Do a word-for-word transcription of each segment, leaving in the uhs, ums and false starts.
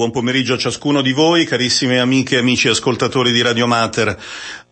buon pomeriggio a ciascuno di voi, carissime amiche e amici ascoltatori di Radio Mater.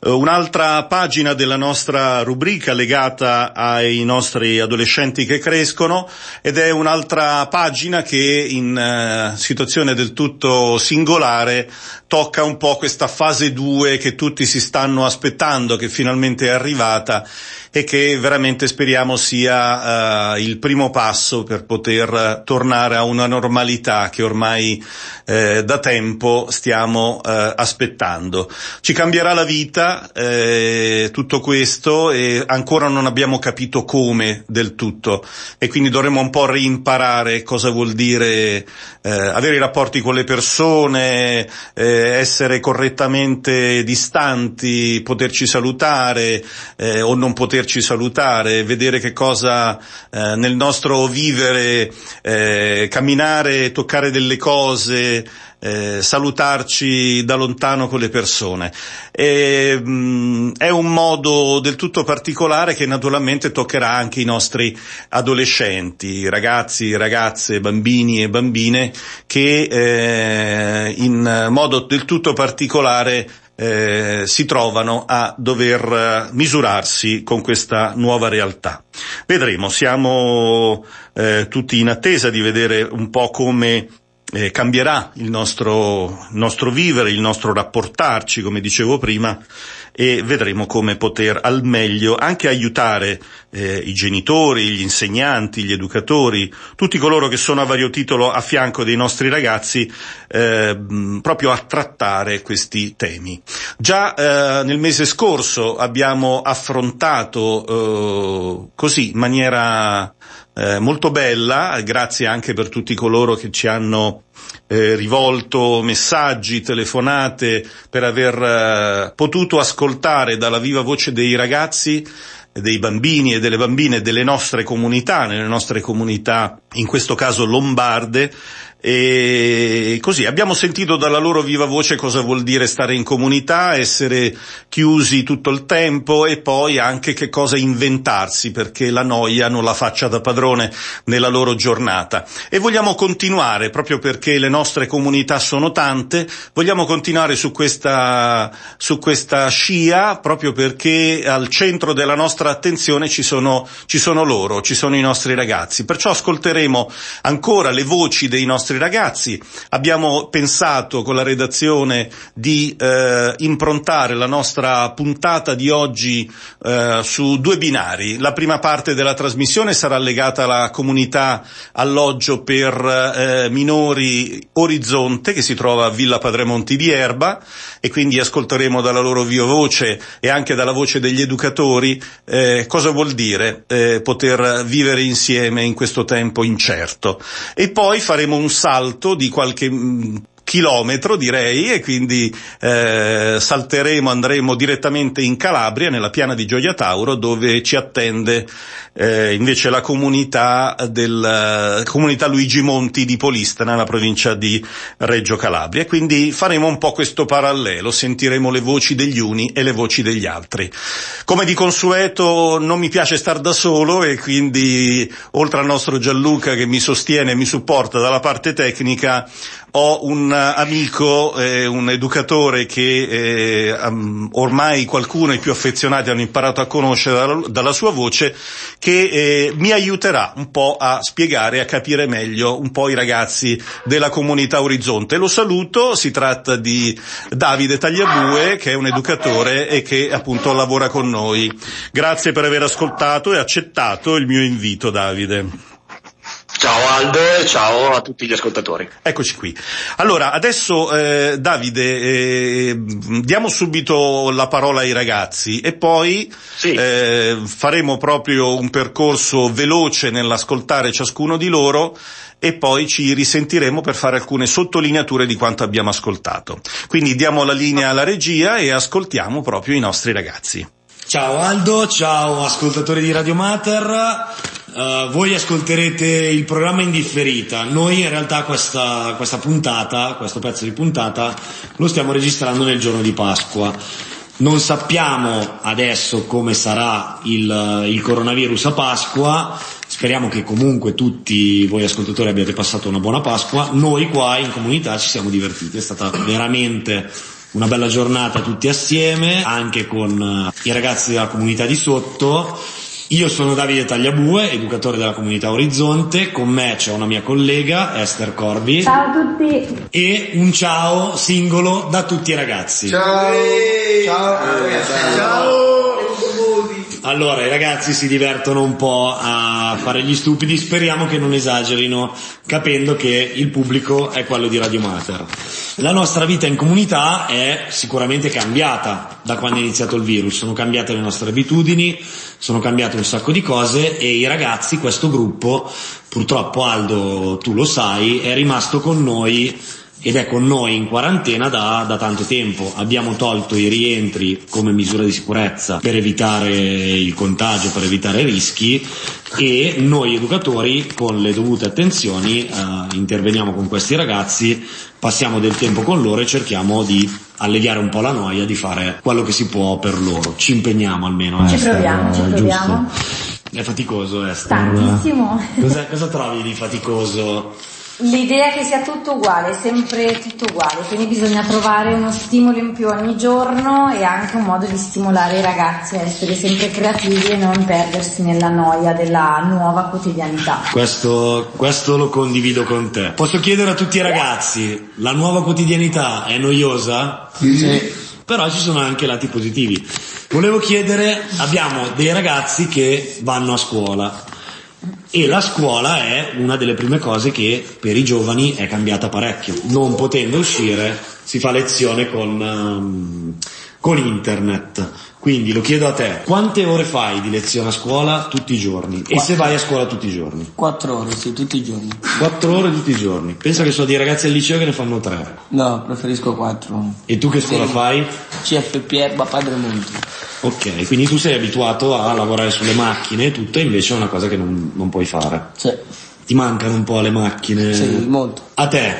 Un'altra pagina della nostra rubrica legata ai nostri adolescenti che crescono, ed è un'altra pagina che in eh, situazione del tutto singolare tocca un po' questa fase due che tutti si stanno aspettando, che finalmente è arrivata e che veramente speriamo sia eh, il primo passo per poter tornare a una normalità che ormai eh, da tempo stiamo eh, aspettando. Ci cambierà la vita Eh, tutto questo, e ancora non abbiamo capito come del tutto, e quindi dovremo un po' reimparare cosa vuol dire eh, avere i rapporti con le persone, eh, essere correttamente distanti, poterci salutare eh, o non poterci salutare, vedere che cosa eh, nel nostro vivere, eh, camminare, toccare delle cose, Eh, salutarci da lontano con le persone. E, mh, è un modo del tutto particolare che naturalmente toccherà anche i nostri adolescenti, ragazzi, ragazze, bambini e bambine, che eh, in modo del tutto particolare Eh, si trovano a dover misurarsi con questa nuova realtà. Vedremo, siamo eh, tutti in attesa di vedere un po' come Eh, cambierà il nostro, nostro vivere, il nostro rapportarci, come dicevo prima, e vedremo come poter al meglio anche aiutare eh, i genitori, gli insegnanti, gli educatori, tutti coloro che sono a vario titolo a fianco dei nostri ragazzi, eh, proprio a trattare questi temi. Già eh, nel mese scorso abbiamo affrontato eh, così, in maniera Eh, molto bella, grazie anche per tutti coloro che ci hanno eh, rivolto messaggi, telefonate, per aver eh, potuto ascoltare dalla viva voce dei ragazzi, dei bambini e delle bambine delle nostre comunità, nelle nostre comunità, in questo caso lombarde, e così abbiamo sentito dalla loro viva voce cosa vuol dire stare in comunità, essere chiusi tutto il tempo, e poi anche che cosa inventarsi perché la noia non la faccia da padrone nella loro giornata. E vogliamo continuare, proprio perché le nostre comunità sono tante, vogliamo continuare su questa, su questa scia, proprio perché al centro della nostra attenzione ci sono, ci sono loro, ci sono i nostri ragazzi. Perciò ascolteremo ancora le voci dei nostri ragazzi. Abbiamo pensato con la redazione di eh, improntare la nostra puntata di oggi eh, su due binari. La prima parte della trasmissione sarà legata alla comunità alloggio per eh, minori Orizzonte, che si trova a Villa Padremonti di Erba, e quindi ascolteremo dalla loro viva voce e anche dalla voce degli educatori eh, cosa vuol dire eh, poter vivere insieme in questo tempo incerto. E poi faremo un salto di qualche mh, chilometro, direi, e quindi eh, salteremo, andremo direttamente in Calabria, nella piana di Gioia Tauro, dove ci attende eh, invece la comunità del comunità Luigi Monti di Polistena, nella provincia di Reggio Calabria. Quindi faremo un po' questo parallelo, sentiremo le voci degli uni e le voci degli altri. Come di consueto non mi piace star da solo, e quindi oltre al nostro Gianluca che mi sostiene e mi supporta dalla parte tecnica, ho un amico, eh, un educatore che eh, um, ormai qualcuno, i più affezionati, hanno imparato a conoscere dalla, dalla sua voce, che eh, mi aiuterà un po' a spiegare, a capire meglio un po' i ragazzi della comunità Orizzonte. Lo saluto, si tratta di Davide Tagliabue, che è un educatore e che appunto lavora con noi. Grazie per aver ascoltato e accettato il mio invito, Davide. Ciao Aldo, ciao a tutti gli ascoltatori. Eccoci qui. Allora, adesso eh, Davide, eh, diamo subito la parola ai ragazzi, e poi sì. eh, faremo proprio un percorso veloce nell'ascoltare ciascuno di loro, e poi ci risentiremo per fare alcune sottolineature di quanto abbiamo ascoltato. Quindi diamo la linea alla regia e ascoltiamo proprio i nostri ragazzi. Ciao Aldo, ciao ascoltatori di Radio Mater. Uh, voi ascolterete il programma in differita. Noi in realtà questa, questa puntata, questo pezzo di puntata, lo stiamo registrando nel giorno di Pasqua. Non sappiamo adesso come sarà il, il coronavirus a Pasqua. Speriamo che comunque tutti voi ascoltatori abbiate passato una buona Pasqua. Noi qua in comunità ci siamo divertiti, è stata veramente una bella giornata tutti assieme, anche con i ragazzi della comunità di sotto. Io sono Davide Tagliabue, educatore della comunità Orizzonte, con me c'è una mia collega, Esther Corbi. Ciao a tutti! E un ciao singolo da tutti i ragazzi. Ciao! Ciao! Ciao! Ciao. Allora, i ragazzi si divertono un po' a fare gli stupidi, speriamo che non esagerino, capendo che il pubblico è quello di Radio Mater. La nostra vita in comunità è sicuramente cambiata da quando è iniziato il virus, sono cambiate le nostre abitudini, sono cambiate un sacco di cose e i ragazzi, questo gruppo, purtroppo Aldo tu lo sai, è rimasto con noi ed è con noi in quarantena da, da tanto tempo. Abbiamo tolto i rientri come misura di sicurezza per evitare il contagio, per evitare rischi, e noi educatori con le dovute attenzioni eh, interveniamo con questi ragazzi, passiamo del tempo con loro e cerchiamo di alleviare un po' la noia, di fare quello che si può per loro. Ci impegniamo almeno. Ci Esther, proviamo, ci proviamo. È faticoso, Esther. Tantissimo. Cosa, cosa trovi di faticoso? L'idea che sia tutto uguale, sempre tutto uguale, quindi bisogna trovare uno stimolo in più ogni giorno e anche un modo di stimolare i ragazzi a essere sempre creativi e non perdersi nella noia della nuova quotidianità. Questo, questo lo condivido con te. Posso chiedere a tutti i ragazzi, la nuova quotidianità è noiosa? Sì. Però ci sono anche lati positivi. Volevo chiedere, abbiamo dei ragazzi che vanno a scuola. E la scuola è una delle prime cose che per i giovani è cambiata parecchio. Non potendo uscire si fa lezione con, um, con internet. Quindi lo chiedo a te, quante ore fai di lezione a scuola tutti i giorni? Quattro. E se vai a scuola tutti i giorni? Quattro ore, sì, tutti i giorni. Quattro ore tutti i giorni. Pensa che so dei ragazzi al liceo che ne fanno tre. No, preferisco quattro. E tu che scuola sì. fai? C F P R, Erba, Padre Monti. Ok, quindi tu sei abituato a lavorare sulle macchine e tutto, invece è una cosa che non, non puoi fare. Sì. Ti mancano un po' le macchine? Sì, molto. A te,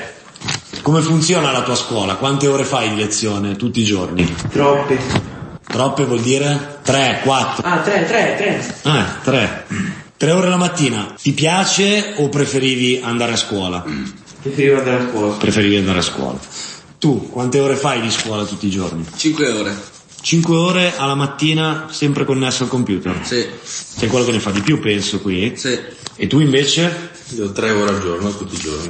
come funziona la tua scuola? Quante ore fai di lezione tutti i giorni? Troppe. Troppe vuol dire? Tre, quattro. Ah, tre, tre, tre. Ah, tre. Tre ore la mattina. Ti piace o preferivi andare a scuola? Preferivo andare a scuola. Preferivi andare a scuola. Tu, quante ore fai di scuola tutti i giorni? Cinque ore. Cinque ore alla mattina, sempre connesso al computer? Sì. Sei quello che ne fa di più, penso, qui? Sì. E tu invece? Io tre ore al giorno, tutti i giorni.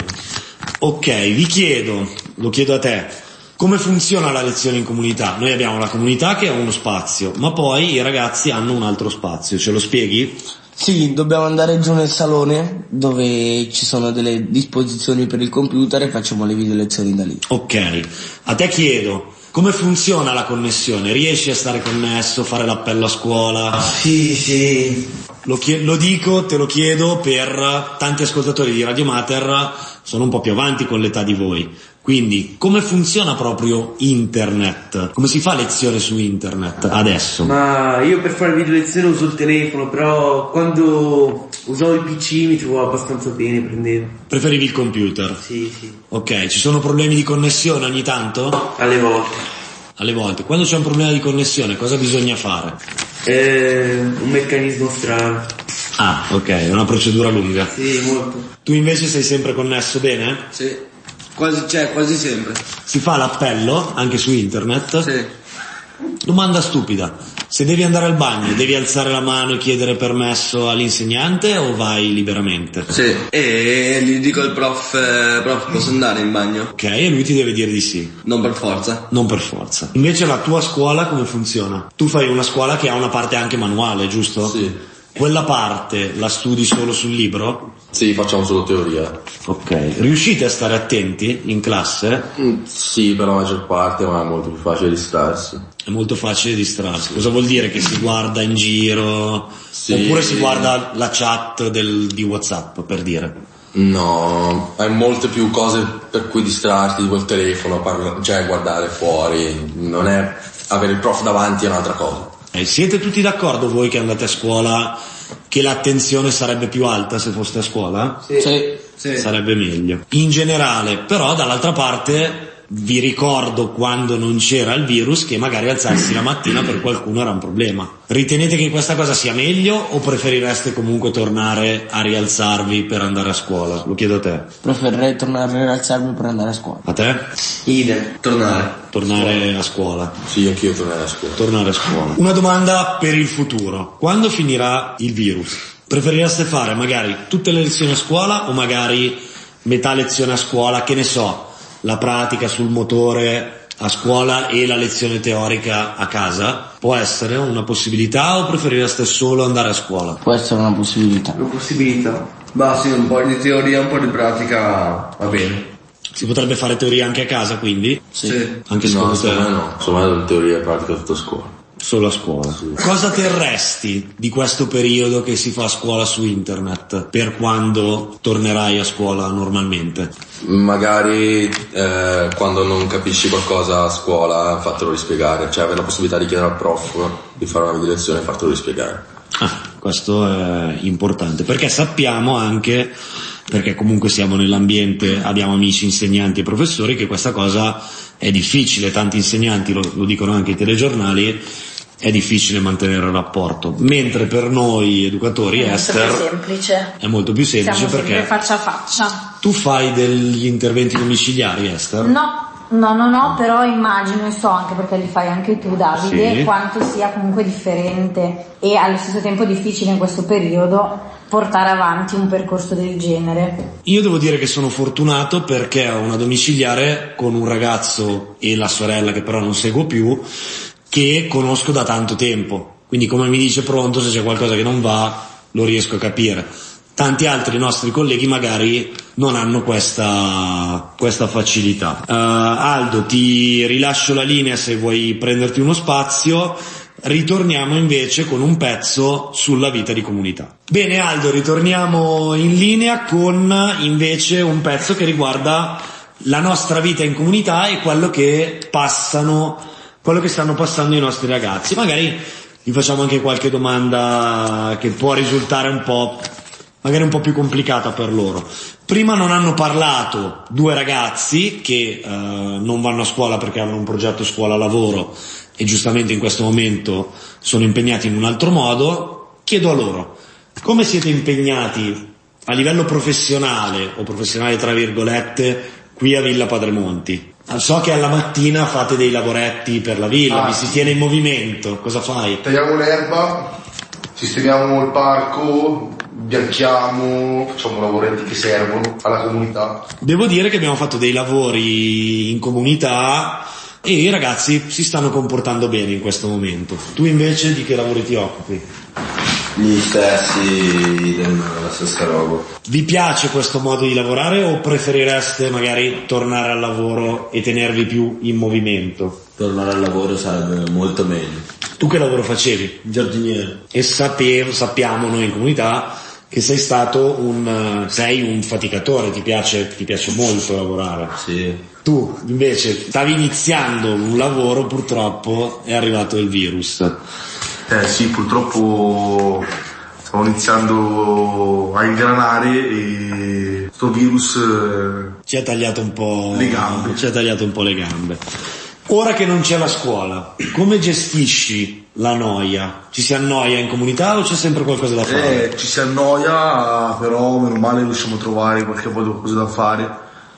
Ok, vi chiedo, lo chiedo a te. Come funziona la lezione in comunità? Noi abbiamo la comunità che ha uno spazio, ma poi i ragazzi hanno un altro spazio, ce lo spieghi? Sì, dobbiamo andare giù nel salone dove ci sono delle disposizioni per il computer e facciamo le video lezioni da lì. Ok, a te chiedo, come funziona la connessione? Riesci a stare connesso, fare l'appello a scuola? Sì, sì. Lo, chiedo, lo dico, te lo chiedo per tanti ascoltatori di Radio Mater, sono un po' più avanti con l'età di voi. Quindi, come funziona proprio internet? Come si fa lezione su internet adesso? Ma io per fare video lezione uso il telefono, però quando usavo il P C mi trovavo abbastanza bene, prendevo. Preferivi il computer? Sì, sì. Ok, ci sono problemi di connessione ogni tanto? Alle volte. Alle volte. Quando c'è un problema di connessione, cosa bisogna fare? Eh, un meccanismo strano. Ah, ok, è una procedura lunga. Sì, molto. Tu invece sei sempre connesso bene? Sì. Quasi, cioè, quasi sempre. Si fa l'appello anche su internet? Sì. Domanda stupida. Se devi andare al bagno, devi alzare la mano e chiedere permesso all'insegnante o vai liberamente? Sì. E gli dico al prof, eh, prof, posso andare in bagno? Ok, e lui ti deve dire di sì. Non per forza. Non per forza. Invece la tua scuola come funziona? Tu fai una scuola che ha una parte anche manuale, giusto? Sì. Quella parte la studi solo sul libro? Sì, facciamo solo teoria. Ok. Riuscite a stare attenti in classe? Mm, sì, per la maggior parte, ma è molto più facile distrarsi. È molto facile distrarsi. Cosa vuol dire? Che si guarda in giro? Sì. Oppure si guarda la chat del, di WhatsApp, per dire? No, hai molte più cose per cui distrarti di quel telefono, parla, cioè guardare fuori. Non è avere il prof davanti è un'altra cosa. Eh, siete tutti d'accordo voi che andate a scuola che l'attenzione sarebbe più alta se foste a scuola? Sì, sì. Sarebbe meglio in generale, però dall'altra parte vi ricordo quando non c'era il virus che magari alzarsi la mattina per qualcuno era un problema. Ritenete che questa cosa sia meglio o preferireste comunque tornare a rialzarvi per andare a scuola? Lo chiedo a te. Preferirei tornare a rialzarmi per andare a scuola. A te? Idem. Tornare. Tornare a scuola. Sì, anch'io tornare a scuola. Tornare a scuola. Una domanda per il futuro. Quando finirà il virus, preferireste fare magari tutte le lezioni a scuola o magari metà lezione a scuola, che ne so, la pratica sul motore a scuola e la lezione teorica a casa? Può essere una possibilità o preferireste solo andare a scuola? Può essere una possibilità. Una possibilità. Ma sì, un po' di teoria, un po' di pratica, va bene. Si potrebbe fare teoria anche a casa, quindi? Sì. Sì. Anche secondo te? No, no, insomma, teoria e pratica tutta a scuola. Solo a scuola. Sì. Cosa terresti di questo periodo che si fa a scuola su internet per quando tornerai a scuola normalmente? Magari eh, quando non capisci qualcosa a scuola, fatelo rispiegare, cioè avere la possibilità di chiedere al prof di fare una video lezione e fartelo rispiegare. Ah, questo è importante perché sappiamo anche, perché comunque siamo nell'ambiente, abbiamo amici insegnanti e professori, che questa cosa è difficile, tanti insegnanti lo, lo dicono anche i telegiornali, è difficile mantenere un rapporto, mentre per noi educatori è Esther molto più semplice. È molto più semplice. Siamo perché faccia a faccia. Tu fai degli interventi domiciliari, Esther? No. No, no, no, però immagino e so, anche perché li fai anche tu, Davide, sì, quanto sia comunque differente e allo stesso tempo difficile in questo periodo portare avanti un percorso del genere. Io devo dire che sono fortunato perché ho una domiciliare con un ragazzo e la sorella, che però non seguo più, che conosco da tanto tempo. Quindi come mi dice pronto, se c'è qualcosa che non va, lo riesco a capire. Tanti altri nostri colleghi magari non hanno questa, questa facilità. Uh, Aldo, ti rilascio la linea se vuoi prenderti uno spazio. Ritorniamo invece con un pezzo sulla vita di comunità. Bene Aldo, ritorniamo in linea con invece un pezzo che riguarda la nostra vita in comunità e quello che passano, quello che stanno passando i nostri ragazzi. Magari gli facciamo anche qualche domanda che può risultare un po'... magari un po' più complicata per loro. Prima non hanno parlato due ragazzi che eh, non vanno a scuola perché hanno un progetto scuola-lavoro e giustamente in questo momento sono impegnati in un altro modo. Chiedo a loro, come siete impegnati a livello professionale, o professionale tra virgolette, qui a Villa Padremonti? So che alla mattina fate dei lavoretti per la villa, ah, vi si tiene in movimento, cosa fai? Tagliamo l'erba, sistemiamo il parco, bianchiamo, facciamo lavoretti che servono alla comunità. Devo dire che abbiamo fatto dei lavori in comunità e i ragazzi si stanno comportando bene in questo momento. Tu invece di che lavori ti occupi? Gli stessi, la stessa roba. Vi piace questo modo di lavorare o preferireste magari tornare al lavoro e tenervi più in movimento? Tornare al lavoro sarebbe molto meglio. Tu che lavoro facevi? Giardiniere. E sapevo, sappiamo noi in comunità che sei stato un sei un faticatore, ti piace, ti piace molto lavorare. Sì. Tu invece stavi iniziando un lavoro, purtroppo è arrivato il virus. Eh sì, purtroppo stavo iniziando a ingranare e questo virus ci ha tagliato un po' le gambe. Ci ha tagliato un po' le gambe. Ora che non c'è la scuola, come gestisci la noia? Ci si annoia in comunità o c'è sempre qualcosa da fare? Eh, ci si annoia, però meno male riusciamo a trovare qualche cosa da fare,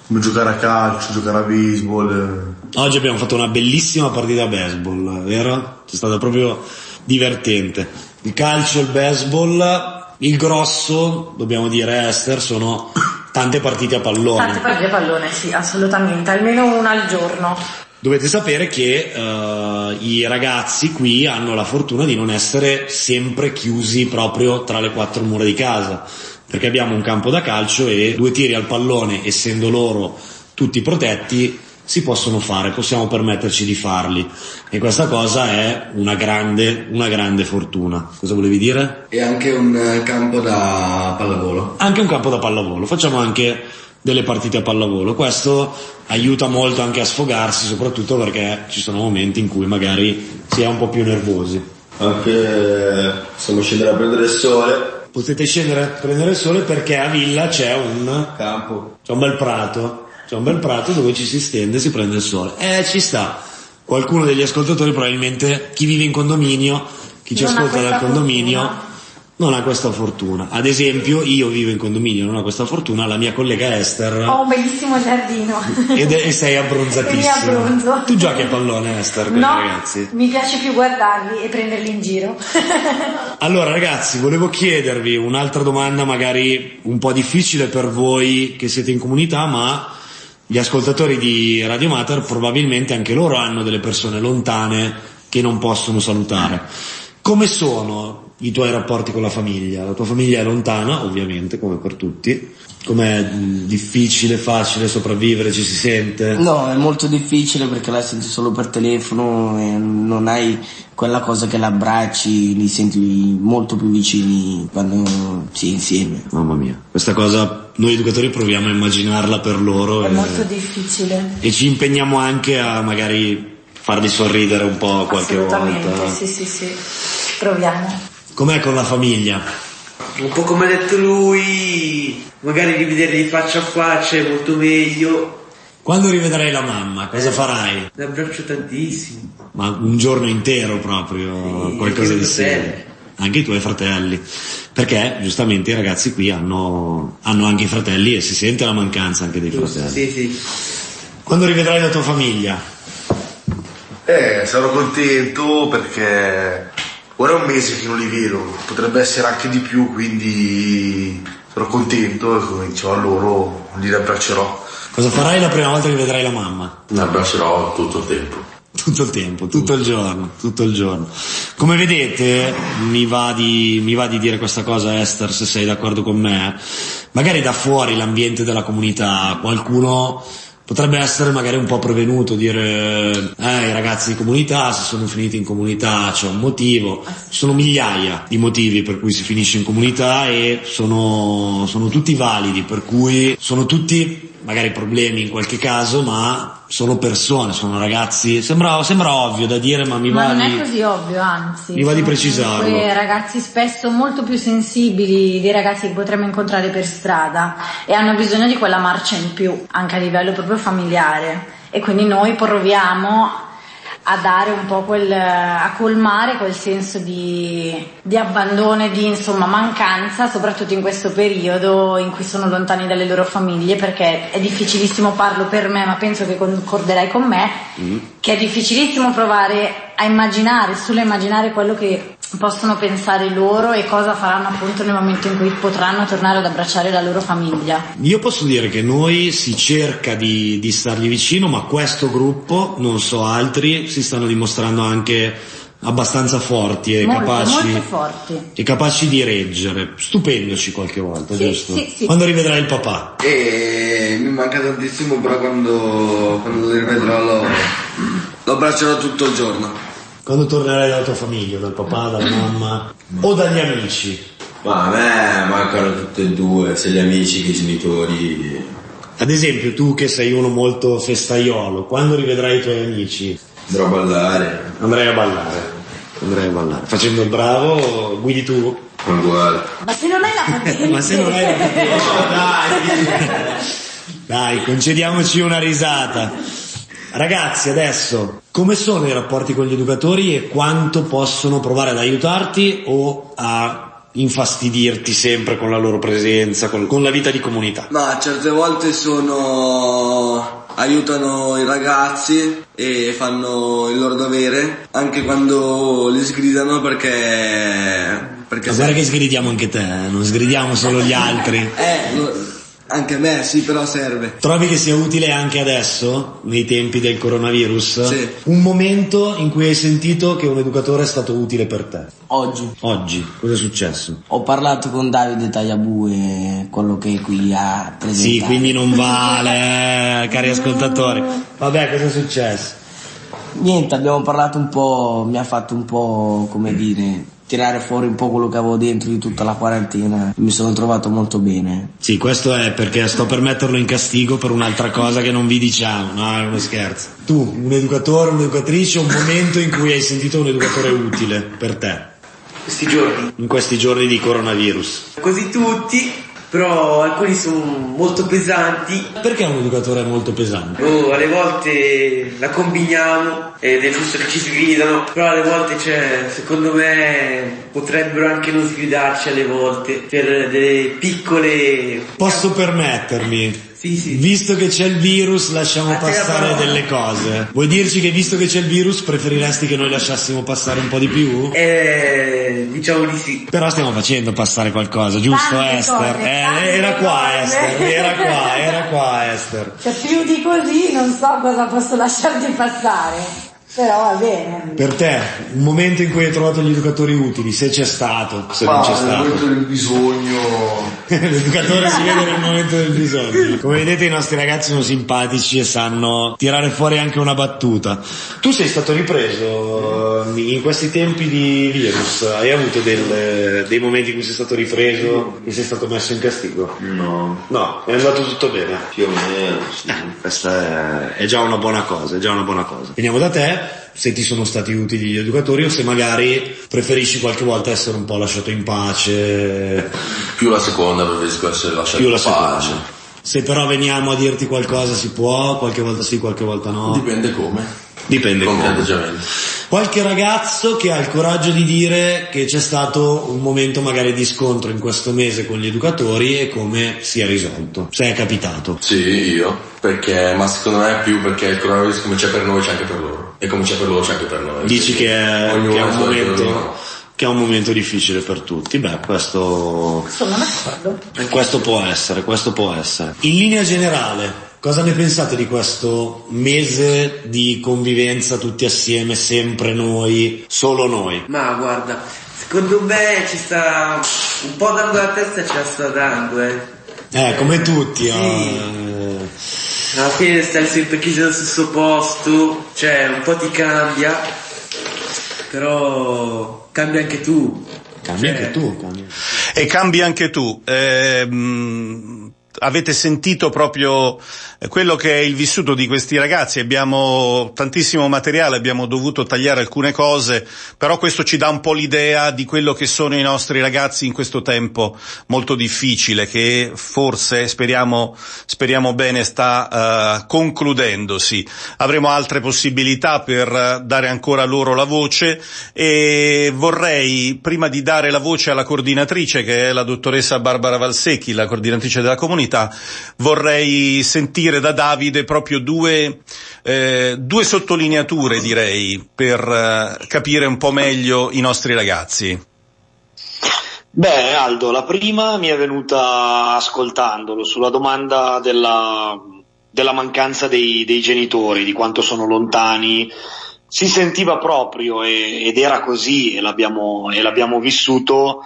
come giocare a calcio, giocare a baseball. Oggi abbiamo fatto una bellissima partita a baseball, vero? È stata proprio divertente. Il calcio e il baseball, il grosso, dobbiamo dire Esther, sono tante partite a pallone. Tante partite a pallone, sì, assolutamente, almeno una al giorno. Dovete sapere che uh, i ragazzi qui hanno la fortuna di non essere sempre chiusi proprio tra le quattro mura di casa, perché abbiamo un campo da calcio e due tiri al pallone, essendo loro tutti protetti, si possono fare, possiamo permetterci di farli, e questa cosa è una grande, una grande fortuna. Cosa volevi dire? E anche un campo da pallavolo. Anche un campo da pallavolo, facciamo anche delle partite a pallavolo. Questo aiuta molto anche a sfogarsi, soprattutto perché ci sono momenti in cui magari si è un po' più nervosi. Anche possiamo scendere a prendere il sole. Potete scendere a prendere il sole perché a Villa c'è un campo, c'è un bel prato, c'è un bel prato dove ci si stende e si prende il sole. Eh, ci sta. Qualcuno degli ascoltatori probabilmente, chi vive in condominio, chi ci non ascolta dal condominio, fortuna. non ha questa fortuna. Ad esempio, io vivo in condominio, non ho questa fortuna, la mia collega Esther... Ho un bellissimo giardino. Ed è, e sei abbronzatissima. Tu giochi a pallone, Esther, no, ragazzi? Mi piace più guardarli e prenderli in giro. Allora, ragazzi, volevo chiedervi un'altra domanda magari un po' difficile per voi che siete in comunità, ma... Gli ascoltatori di Radio Mater probabilmente anche loro hanno delle persone lontane che non possono salutare. Come sono i tuoi rapporti con la famiglia? La tua famiglia è lontana, ovviamente, come per tutti. Com'è difficile, facile sopravvivere, ci si sente? No, è molto difficile perché la senti solo per telefono e non hai quella cosa che l'abbracci, li senti molto più vicini quando si è insieme. Mamma mia, questa cosa... Noi educatori proviamo a immaginarla per loro. È e, molto difficile. E ci impegniamo anche a magari farli sorridere un po' qualche volta. Assolutamente, sì, sì, sì. Proviamo. Com'è con la famiglia? Un po' come ha detto lui, magari rivederli faccia a faccia è molto meglio. Quando rivedrai la mamma, cosa farai? L'abbraccio tantissimo. Ma un giorno intero proprio, sì, qualcosa di serio. Anche i tuoi fratelli, perché giustamente i ragazzi qui hanno, hanno anche i fratelli e si sente la mancanza anche dei Giusto, fratelli. Sì, sì. Quando rivedrai la tua famiglia? Eh, sarò contento perché ora è un mese che non li vedo, potrebbe essere anche di più, quindi sarò contento e come dicevo a loro li abbraccerò. Cosa farai la prima volta che vedrai la mamma? La abbraccerò tutto il tempo. Tutto il tempo, tutto il giorno, tutto il giorno. Come vedete, mi va di, mi va di dire questa cosa, Esther, se sei d'accordo con me. Magari da fuori l'ambiente della comunità, qualcuno potrebbe essere magari un po' prevenuto, dire eh, i ragazzi di comunità, se sono finiti in comunità c'è un motivo. Ci sono migliaia di motivi per cui si finisce in comunità e sono, sono tutti validi, per cui sono tutti... magari problemi in qualche caso, ma sono persone, sono ragazzi. Sembra, sembra ovvio da dire, ma mi ma va di... Ma non è così ovvio, anzi. Mi va di precisarlo. Ragazzi spesso molto più sensibili dei ragazzi che potremmo incontrare per strada e hanno bisogno di quella marcia in più, anche a livello proprio familiare. E quindi noi proviamo a dare un po' quel... a colmare quel senso di, di abbandono e di, insomma, mancanza, soprattutto in questo periodo in cui sono lontani dalle loro famiglie, perché è difficilissimo, parlo per me, ma penso che concorderai con me, mm. che è difficilissimo provare a immaginare, solo immaginare quello che possono pensare loro e cosa faranno appunto nel momento in cui potranno tornare ad abbracciare la loro famiglia. Io posso dire che noi si cerca di, di stargli vicino, ma questo gruppo, non so altri, si stanno dimostrando anche abbastanza forti e molto, capaci molto forti. e capaci di reggere, stupendoci qualche volta, sì, giusto? Sì, sì. Quando rivedrai il papà? Eh, mi manca tantissimo, però quando, quando rivedrò lo, lo abbraccerò tutto il giorno. Quando tornerai dalla tua famiglia, dal papà, dalla mamma o dagli amici? Ma a me mancano tutte e due, sia gli amici che i genitori. Ad esempio, tu che sei uno molto festaiolo, quando rivedrai i tuoi amici? Andrò a ballare. Andrai a ballare. Andrai a ballare. Facendo il bravo, guidi tu? Uguale. Ma se non hai la patente. Ma se non hai la patente. Dai. Dai, concediamoci una risata. Ragazzi, adesso, come sono i rapporti con gli educatori e quanto possono provare ad aiutarti o a infastidirti sempre con la loro presenza, con, con la vita di comunità? No, certe volte sono... aiutano i ragazzi e fanno il loro dovere, anche quando li sgridano perché... perché Ma guarda se... che sgridiamo anche te, eh? Non sgridiamo solo gli altri. Eh, no... Anche a me, sì, però serve. Trovi che sia utile anche adesso, nei tempi del coronavirus? Sì. Un momento in cui hai sentito che un educatore è stato utile per te? Oggi. Oggi? Cosa è successo? Ho parlato con Davide Tagliabue, quello che qui ha presentato. Sì, quindi non vale, cari ascoltatori. Vabbè, cosa è successo? Niente, abbiamo parlato un po', mi ha fatto un po', come dire... tirare fuori un po' quello che avevo dentro di tutta la quarantena, mi sono trovato molto bene. Sì, questo è perché sto per metterlo in castigo per un'altra cosa che non vi diciamo, no, è uno scherzo. Tu, un educatore, un'educatrice, un momento in cui hai sentito un educatore utile per te? Questi giorni. In questi giorni di coronavirus. Quasi tutti, però alcuni sono molto pesanti. Perché un educatore è molto pesante? Oh, alle volte la combiniamo ed è giusto che ci sgridano, però alle volte, cioè, secondo me potrebbero anche non sgridarci alle volte per delle piccole... Posso permettermi? Sì, sì. Visto che c'è il virus lasciamo passare delle cose. Vuoi dirci che visto che c'è il virus preferiresti che noi lasciassimo passare un po' di più? Eh, diciamo di sì. Però stiamo facendo passare qualcosa, giusto tante Esther? Cose, eh, era qua cose. Esther, era qua, era qua Esther. Cioè più di così non so cosa posso lasciarti passare. Però va bene. Per te, un momento in cui hai trovato gli educatori utili, se c'è stato, se ah, non c'è stato. Nel momento del bisogno. L'educatore si vede nel momento del bisogno. Come vedete i nostri ragazzi sono simpatici e sanno tirare fuori anche una battuta. Tu sei stato ripreso in questi tempi di virus, hai avuto del, dei momenti in cui sei stato ripreso e sei stato messo in castigo? No. No, è andato tutto bene? Più o meno, sì. Questa è, è già una buona cosa, è già una buona cosa. Veniamo da te. Se ti sono stati utili gli educatori o se magari preferisci qualche volta essere un po' lasciato in pace. Più la seconda, preferisco essere lasciato in pace. Se però veniamo a dirti qualcosa si può, qualche volta sì, qualche volta no. Dipende come. Dipende con che atteggiamento. Qualche ragazzo che ha il coraggio di dire che c'è stato un momento magari di scontro in questo mese con gli educatori e come si è risolto. Se è capitato. Sì, io, perché, ma secondo me è più perché il coronavirus come c'è per noi c'è anche per loro. E come c'è per loro c'è anche per noi. Dici che è, che è un momento... che è un momento difficile per tutti. Beh, questo... Sono d'accordo. Questo può essere, questo può essere. In linea generale, cosa ne pensate di questo mese di convivenza tutti assieme, sempre noi, solo noi? Ma guarda, secondo me ci sta... un po' dando la testa ce la sta dando, eh. Eh, come tutti, sì. eh. Alla fine stai sempre chiuso allo stesso posto, cioè un po' ti cambia, però... Cambi anche tu. Cambi cioè. anche tu. Cambi. E cambi anche tu. Eh, mh, avete sentito proprio quello che è il vissuto di questi ragazzi. Abbiamo tantissimo materiale, abbiamo dovuto tagliare alcune cose, però questo ci dà un po' l'idea di quello che sono i nostri ragazzi in questo tempo molto difficile, che forse, speriamo speriamo bene, sta uh, concludendosi. Avremo altre possibilità per dare ancora loro la voce e vorrei, prima di dare la voce alla coordinatrice, che è la dottoressa Barbara Valsecchi, la coordinatrice della comunità, vorrei sentire da Davide proprio due eh, due sottolineature, direi, per eh, capire un po' meglio i nostri ragazzi. Beh, Aldo, la prima mi è venuta ascoltandolo sulla domanda della della mancanza dei, dei genitori, di quanto sono lontani. Si sentiva proprio, e, ed era così, e l'abbiamo e l'abbiamo vissuto,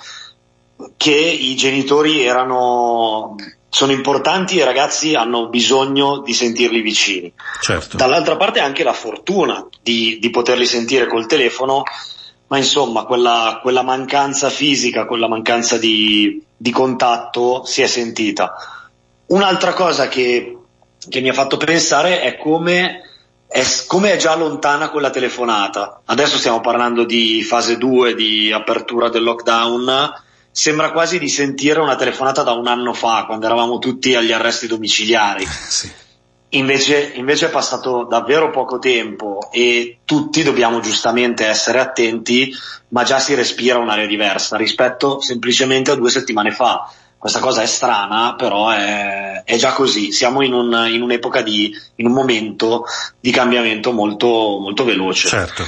che i genitori erano sono importanti e i ragazzi hanno bisogno di sentirli vicini. Certo. Dall'altra parte anche la fortuna di, di poterli sentire col telefono, ma insomma quella, quella mancanza fisica, quella mancanza di, di contatto si è sentita. Un'altra cosa che, che mi ha fatto pensare è come è, come è già lontana quella telefonata. Adesso stiamo parlando di fase due, di apertura del lockdown. Sembra quasi di sentire una telefonata da un anno fa, quando eravamo tutti agli arresti domiciliari. Sì. Invece, invece è passato davvero poco tempo e tutti dobbiamo giustamente essere attenti, ma già si respira un'aria diversa rispetto semplicemente a due settimane fa. Questa cosa è strana, però è, è già così. Siamo in un, in un'epoca di, in un momento di cambiamento molto, molto veloce. Certo.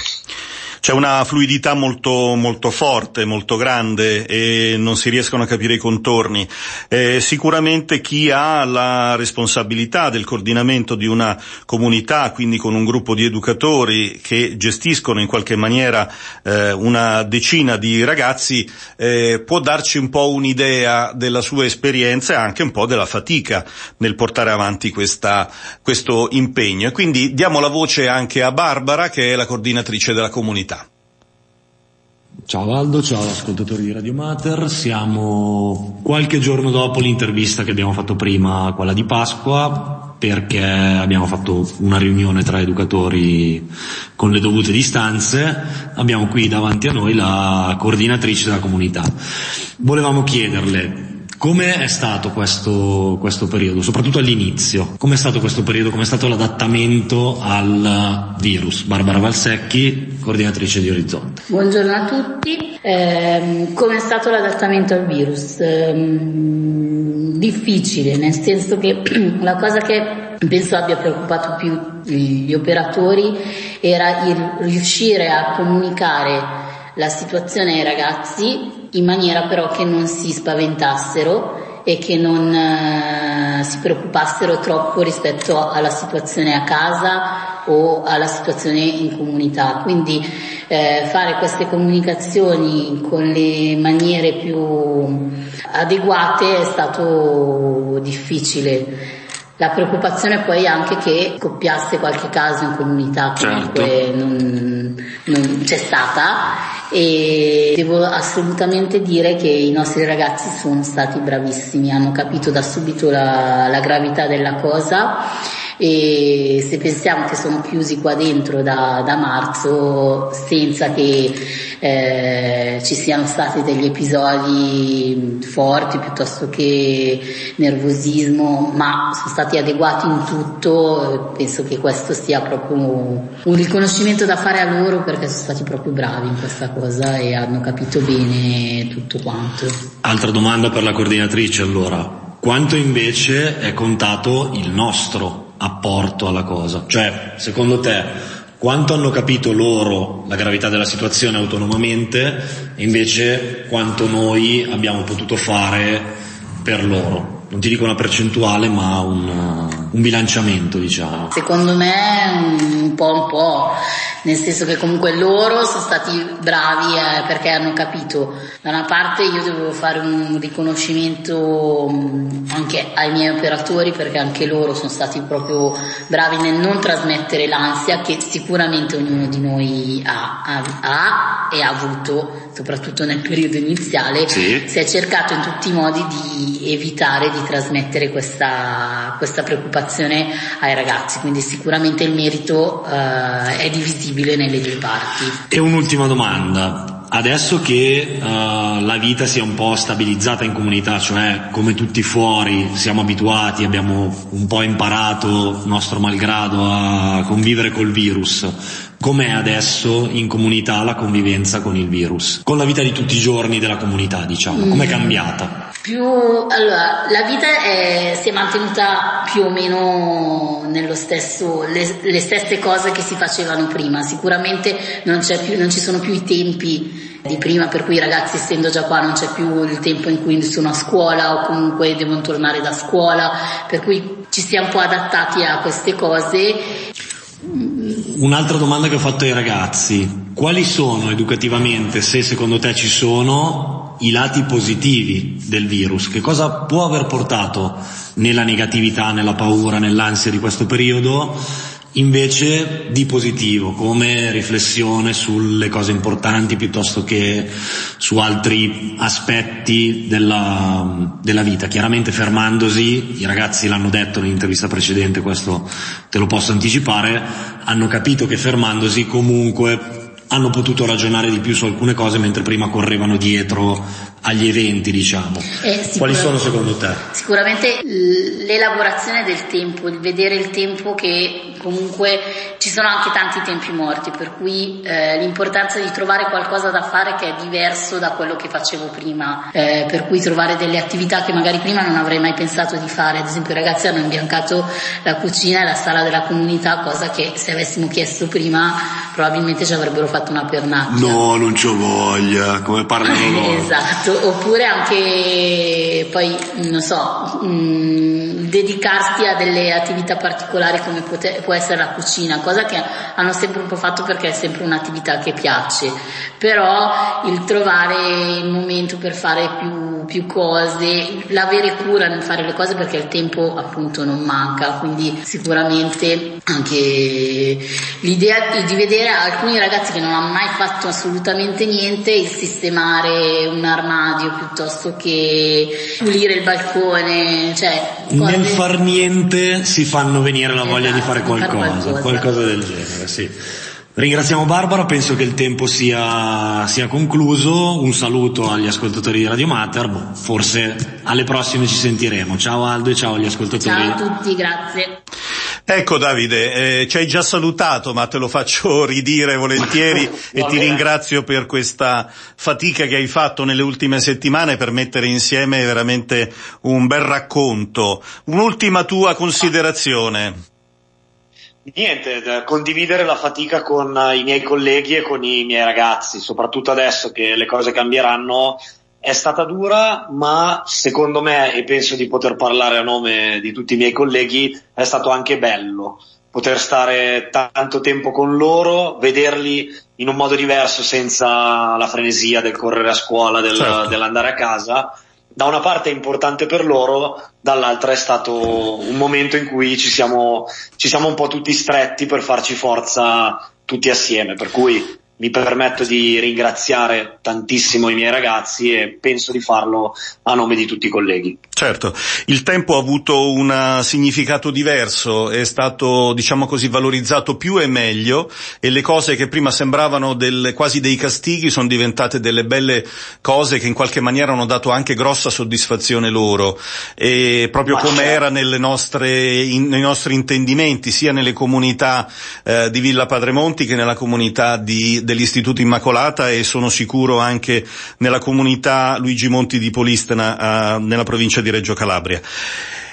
C'è una fluidità molto molto forte, molto grande e non si riescono a capire i contorni. Eh, sicuramente chi ha la responsabilità del coordinamento di una comunità, quindi con un gruppo di educatori che gestiscono in qualche maniera eh, una decina di ragazzi, eh, può darci un po' un'idea della sua esperienza e anche un po' della fatica nel portare avanti questa, questo impegno. E quindi diamo la voce anche a Barbara, che è la coordinatrice della comunità. Ciao Aldo, ciao ascoltatori di Radio Mater, siamo qualche giorno dopo l'intervista che abbiamo fatto prima, quella di Pasqua, perché abbiamo fatto una riunione tra educatori con le dovute distanze. Abbiamo qui davanti a noi la coordinatrice della comunità. Volevamo chiederle Come è stato questo, questo periodo, soprattutto all'inizio? Come è stato questo periodo? Come è stato l'adattamento al virus? Barbara Valsecchi, coordinatrice di Orizzonte. Buongiorno a tutti. Eh, come è stato l'adattamento al virus? Eh, difficile, nel senso che la cosa che penso abbia preoccupato più gli operatori era il riuscire a comunicare la situazione ai ragazzi in maniera però che non si spaventassero e che non eh, si preoccupassero troppo rispetto alla situazione a casa o alla situazione in comunità. Quindi eh, fare queste comunicazioni con le maniere più adeguate è stato difficile. La preoccupazione poi è anche che scoppiasse qualche caso in comunità, comunque certo. non, non c'è stata, e devo assolutamente dire che i nostri ragazzi sono stati bravissimi, hanno capito da subito la, la gravità della cosa, e se pensiamo che sono chiusi qua dentro da, da marzo senza che eh, ci siano stati degli episodi forti piuttosto che nervosismo, ma sono stati adeguati in tutto, penso che questo sia proprio un riconoscimento da fare a loro, perché sono stati proprio bravi in questa cosa e hanno capito bene tutto quanto. Altra domanda per la coordinatrice allora: quanto invece è contato il nostro apporto alla cosa? Cioè, secondo te, quanto hanno capito loro la gravità della situazione autonomamente e invece quanto noi abbiamo potuto fare per loro? Non ti dico una percentuale, ma un, un bilanciamento, diciamo. Secondo me un po' un po', nel senso che comunque loro sono stati bravi eh, perché hanno capito. Da una parte io devo fare un riconoscimento anche ai miei operatori, perché anche loro sono stati proprio bravi nel non trasmettere l'ansia che sicuramente ognuno di noi ha, ha, ha e ha avuto, soprattutto nel periodo iniziale. Sì. Si è cercato in tutti i modi di evitare di trasmettere questa, questa preoccupazione ai ragazzi, quindi sicuramente il merito eh, è divisibile nelle due parti. E un'ultima domanda. Adesso che uh, la vita si è un po' stabilizzata in comunità, cioè come tutti fuori siamo abituati, abbiamo un po' imparato, nostro malgrado, a convivere col virus, com'è adesso in comunità la convivenza con il virus? Con la vita di tutti i giorni della comunità, diciamo, com'è cambiata? Più, allora, la vita è, si è mantenuta più o meno nello stesso, le, le stesse cose che si facevano prima. Sicuramente non c'è più, non ci sono più i tempi di prima, per cui i ragazzi, essendo già qua, non c'è più il tempo in cui sono a scuola o comunque devono tornare da scuola, per cui ci siamo un po' adattati a queste cose. Un'altra domanda che ho fatto ai ragazzi: quali sono educativamente, se secondo te ci sono, i lati positivi del virus? Che cosa può aver portato nella negatività, nella paura, nell'ansia di questo periodo, invece di positivo, come riflessione sulle cose importanti piuttosto che su altri aspetti della, della vita? Chiaramente fermandosi, i ragazzi l'hanno detto nell'intervista precedente, questo te lo posso anticipare, hanno capito che fermandosi comunque hanno potuto ragionare di più su alcune cose, mentre prima correvano dietro agli eventi, diciamo. Eh, Quali sono secondo te? Sicuramente l'elaborazione del tempo, il vedere il tempo che comunque ci sono anche tanti tempi morti, per cui eh, l'importanza di trovare qualcosa da fare che è diverso da quello che facevo prima, eh, per cui trovare delle attività che magari prima non avrei mai pensato di fare. Ad esempio i ragazzi hanno imbiancato la cucina e la sala della comunità, cosa che se avessimo chiesto prima probabilmente ci avrebbero fatto una pernacchia. No, non c'ho voglia, come parlano loro. Esatto. Oppure anche poi non so mh, dedicarsi a delle attività particolari come pote- può essere la cucina, cosa che hanno sempre un po' fatto perché è sempre un'attività che piace, però il trovare il momento per fare più, più cose, l'avere cura nel fare le cose, perché il tempo appunto non manca. Quindi sicuramente anche l'idea di vedere alcuni ragazzi che non hanno mai fatto assolutamente niente, il sistemare un armadio piuttosto che pulire il balcone, cioè nel far niente si fanno venire la voglia, esatto, di fare qualcosa, far qualcosa qualcosa del genere. Sì. Ringraziamo Barbara, penso che il tempo sia, sia concluso. Un saluto agli ascoltatori di Radio Mater, forse alle prossime ci sentiremo. Ciao Aldo e ciao agli ascoltatori. Ciao a tutti, grazie. Ecco Davide, eh, ci hai già salutato, ma te lo faccio ridire volentieri e ti ringrazio per questa fatica che hai fatto nelle ultime settimane per mettere insieme veramente un bel racconto. Un'ultima tua considerazione. Niente, condividere la fatica con i miei colleghi e con i miei ragazzi, soprattutto adesso che le cose cambieranno, è stata dura, ma secondo me, e penso di poter parlare a nome di tutti i miei colleghi, è stato anche bello poter stare tanto tempo con loro, vederli in un modo diverso senza la frenesia del correre a scuola, del, certo. dell'andare a casa. Da una parte è importante per loro, dall'altra è stato un momento in cui ci siamo, ci siamo un po' tutti stretti per farci forza tutti assieme, per cui mi permetto di ringraziare tantissimo i miei ragazzi e penso di farlo a nome di tutti i colleghi. Certo, il tempo ha avuto un significato diverso, è stato, diciamo così, valorizzato più e meglio, e le cose che prima sembravano del, quasi dei castighi sono diventate delle belle cose che in qualche maniera hanno dato anche grossa soddisfazione loro, e proprio Ma come c'è. era nelle nostre, in, nei nostri intendimenti, sia nelle comunità eh, di Villa Padremonti che nella comunità di dell'Istituto Immacolata, e sono sicuro anche nella comunità Luigi Monti di Polistena, eh, nella provincia di Reggio Calabria.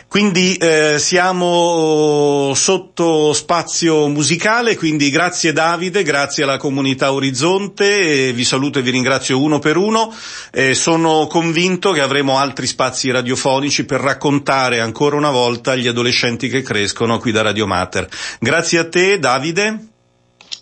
Quindi eh, siamo sotto spazio musicale, quindi grazie Davide, grazie alla comunità Orizzonte, e vi saluto e vi ringrazio uno per uno. Eh, sono convinto che avremo altri spazi radiofonici per raccontare ancora una volta gli adolescenti che crescono qui da Radio Mater. Grazie a te Davide.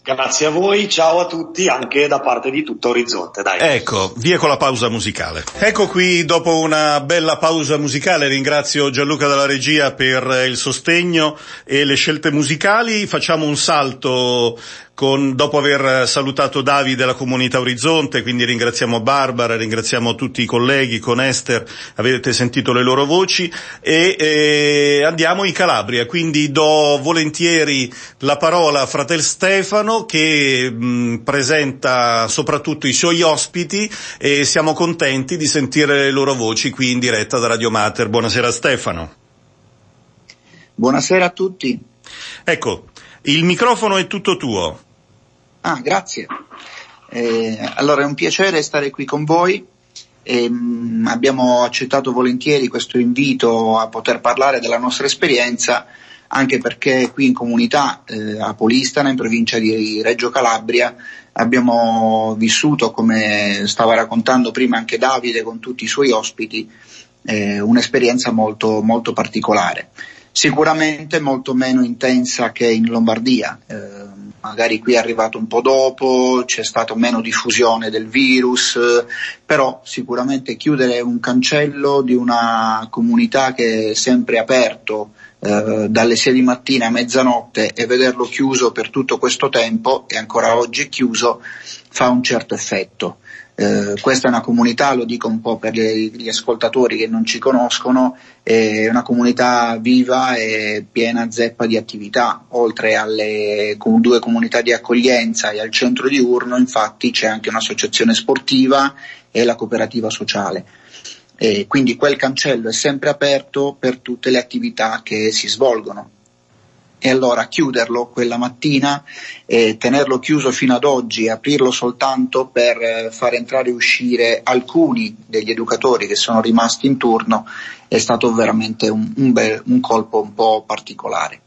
Grazie a voi, ciao a tutti, anche da parte di tutto Orizzonte. Dai. Ecco, via con la pausa musicale. Ecco qui, dopo una bella pausa musicale, ringrazio Gianluca dalla regia per il sostegno e le scelte musicali. Facciamo un salto con, dopo aver salutato Davide e la comunità Orizzonte, quindi ringraziamo Barbara, ringraziamo tutti i colleghi, con Esther avete sentito le loro voci, e eh, andiamo in Calabria, quindi do volentieri la parola a fratel Stefano, che mh, presenta soprattutto i suoi ospiti, e siamo contenti di sentire le loro voci qui in diretta da Radio Mater. Buonasera Stefano. Buonasera a tutti. Ecco, il microfono è tutto tuo. Ah, grazie. Eh, allora è un piacere stare qui con voi. Eh, abbiamo accettato volentieri questo invito a poter parlare della nostra esperienza, anche perché qui in comunità eh, a Polistena, in provincia di Reggio Calabria, abbiamo vissuto, come stava raccontando prima anche Davide con tutti i suoi ospiti, eh, un'esperienza molto, molto particolare. Sicuramente molto meno intensa che in Lombardia, eh, magari qui è arrivato un po' dopo, c'è stata meno diffusione del virus, eh, però sicuramente chiudere un cancello di una comunità che è sempre aperto Uh, dalle sei di mattina a mezzanotte e vederlo chiuso per tutto questo tempo, e ancora oggi è chiuso, fa un certo effetto. Uh, questa è una comunità, lo dico un po' per gli, gli ascoltatori che non ci conoscono, è una comunità viva e piena zeppa di attività. Oltre alle com- due comunità di accoglienza e al centro diurno, infatti, c'è anche un'associazione sportiva e la cooperativa sociale. E quindi quel cancello è sempre aperto per tutte le attività che si svolgono, e allora chiuderlo quella mattina e tenerlo chiuso fino ad oggi, aprirlo soltanto per far entrare e uscire alcuni degli educatori che sono rimasti in turno, è stato veramente un, un, bel, un colpo un po' particolare.